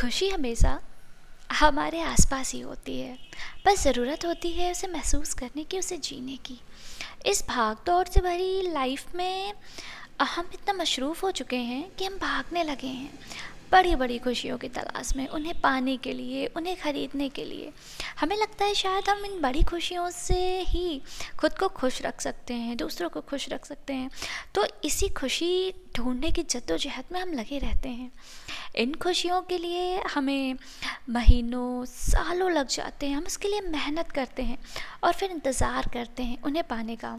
खुशी हमेशा हमारे आसपास ही होती है, बस ज़रूरत होती है उसे महसूस करने की, उसे जीने की। इस भाग दौड़ से भरी लाइफ में हम इतना मशरूफ़ हो चुके हैं कि हम भागने लगे हैं बड़ी बड़ी खुशियों की तलाश में, उन्हें पाने के लिए, उन्हें ख़रीदने के लिए। हमें लगता है शायद हम इन बड़ी खुशियों से ही खुद को खुश रख सकते हैं, दूसरों को खुश रख सकते हैं, तो इसी खुशी ढूंढने की जद्दोजहद में हम लगे रहते हैं। इन खुशियों के लिए हमें महीनों सालों लग जाते हैं, हम उसके लिए मेहनत करते हैं और फिर इंतज़ार करते हैं उन्हें पाने का।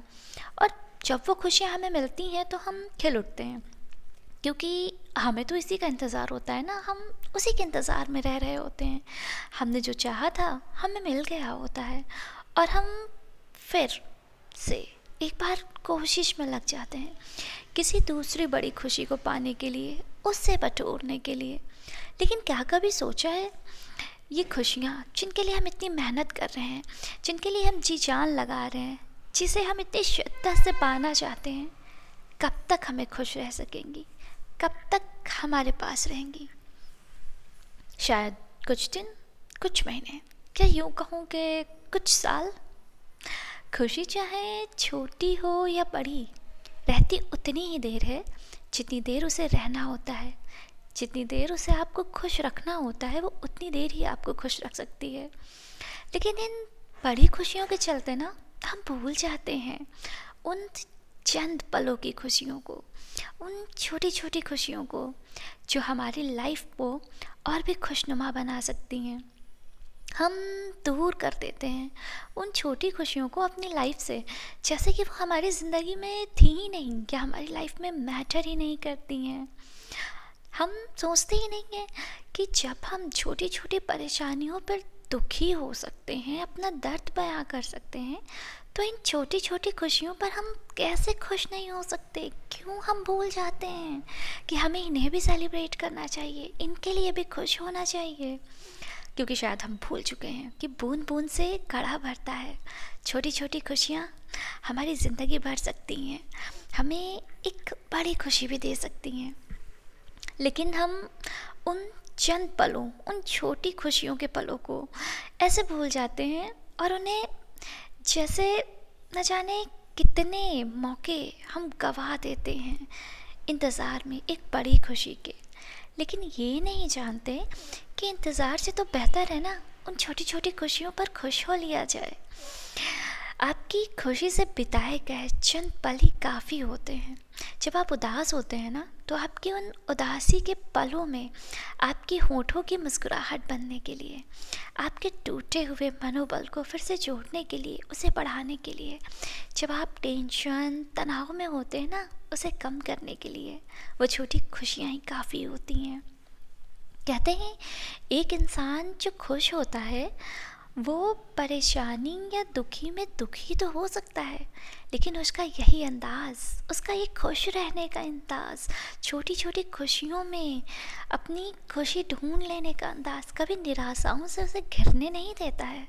और जब वो खुशियाँ हमें मिलती हैं तो हम खिल उठते हैं, क्योंकि हमें तो इसी का इंतज़ार होता है ना, हम उसी के इंतज़ार में रह रहे होते हैं। हमने जो चाहा था हमें मिल गया होता है और हम फिर से एक बार कोशिश में लग जाते हैं किसी दूसरी बड़ी खुशी को पाने के लिए, उससे बटोरने के लिए। लेकिन क्या कभी सोचा है, ये खुशियाँ जिनके लिए हम इतनी मेहनत कर रहे हैं, जिनके लिए हम जी जान लगा रहे हैं, जिसे हम इतनी शिद्दत से पाना चाहते हैं, कब तक हमें खुश रह सकेंगी, कब तक हमारे पास रहेंगी? शायद कुछ दिन, कुछ महीने, क्या यूँ कहूँ कि कुछ साल। खुशी चाहे छोटी हो या बड़ी, रहती उतनी ही देर है जितनी देर उसे रहना होता है, जितनी देर उसे आपको खुश रखना होता है, वो उतनी देर ही आपको खुश रख सकती है। लेकिन इन बड़ी खुशियों के चलते ना, हम भूल जाते हैं उन चंद पलों की खुशियों को, उन छोटी छोटी खुशियों को जो हमारी लाइफ को और भी खुशनुमा बना सकती हैं। हम दूर कर देते हैं उन छोटी खुशियों को अपनी लाइफ से, जैसे कि वो हमारी ज़िंदगी में थी ही नहीं, या हमारी लाइफ में मैटर ही नहीं करती हैं। हम सोचते ही नहीं हैं कि जब हम छोटी छोटी परेशानियों पर दुखी हो सकते हैं, अपना दर्द बयां कर सकते हैं, तो इन छोटी छोटी खुशियों पर हम कैसे खुश नहीं हो सकते? क्यों हम भूल जाते हैं कि हमें इन्हें भी सेलिब्रेट करना चाहिए, इनके लिए भी खुश होना चाहिए? क्योंकि शायद हम भूल चुके हैं कि बूंद बूंद से घड़ा भरता है। छोटी छोटी खुशियाँ हमारी ज़िंदगी भर सकती हैं, हमें एक बड़ी खुशी भी दे सकती हैं। लेकिन हम उन चंद पलों, उन छोटी खुशियों के पलों को ऐसे भूल जाते हैं और उन्हें जैसे न जाने कितने मौके हम गवा देते हैं इंतज़ार में एक बड़ी खुशी के। लेकिन ये नहीं जानते कि इंतज़ार से तो बेहतर है ना, उन छोटी छोटी खुशियों पर खुश हो लिया जाए। आपकी खुशी से बिताए गए चंद पल ही काफ़ी होते हैं। जब आप उदास होते हैं ना, तो आपकी उन उदासी के पलों में आपकी होठों की मुस्कुराहट बनने के लिए, आपके टूटे हुए मनोबल को फिर से जोड़ने के लिए, उसे बढ़ाने के लिए, जब आप टेंशन तनाव में होते हैं ना, उसे कम करने के लिए वो छोटी खुशियाँ ही काफ़ी होती हैं। कहते हैं एक इंसान जो खुश होता है वो परेशानी या दुखी में दुखी तो हो सकता है, लेकिन उसका यही अंदाज़, उसका ये खुश रहने का अंदाज़, छोटी छोटी खुशियों में अपनी खुशी ढूंढ लेने का अंदाज़ कभी निराशाओं से उसे घिरने नहीं देता है।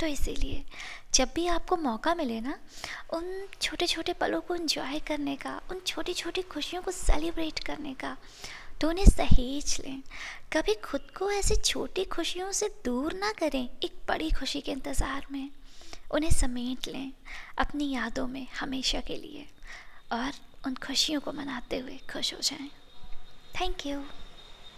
तो इसीलिए जब भी आपको मौका मिले ना, उन छोटे छोटे पलों को एंजॉय करने का, उन छोटी छोटी खुशियों को सेलिब्रेट करने का, तो उन्हें सहेज लें। कभी खुद को ऐसी छोटी खुशियों से दूर ना करें एक बड़ी खुशी के इंतज़ार में, उन्हें समेट लें अपनी यादों में हमेशा के लिए और उन खुशियों को मनाते हुए खुश हो जाएं। Thank you.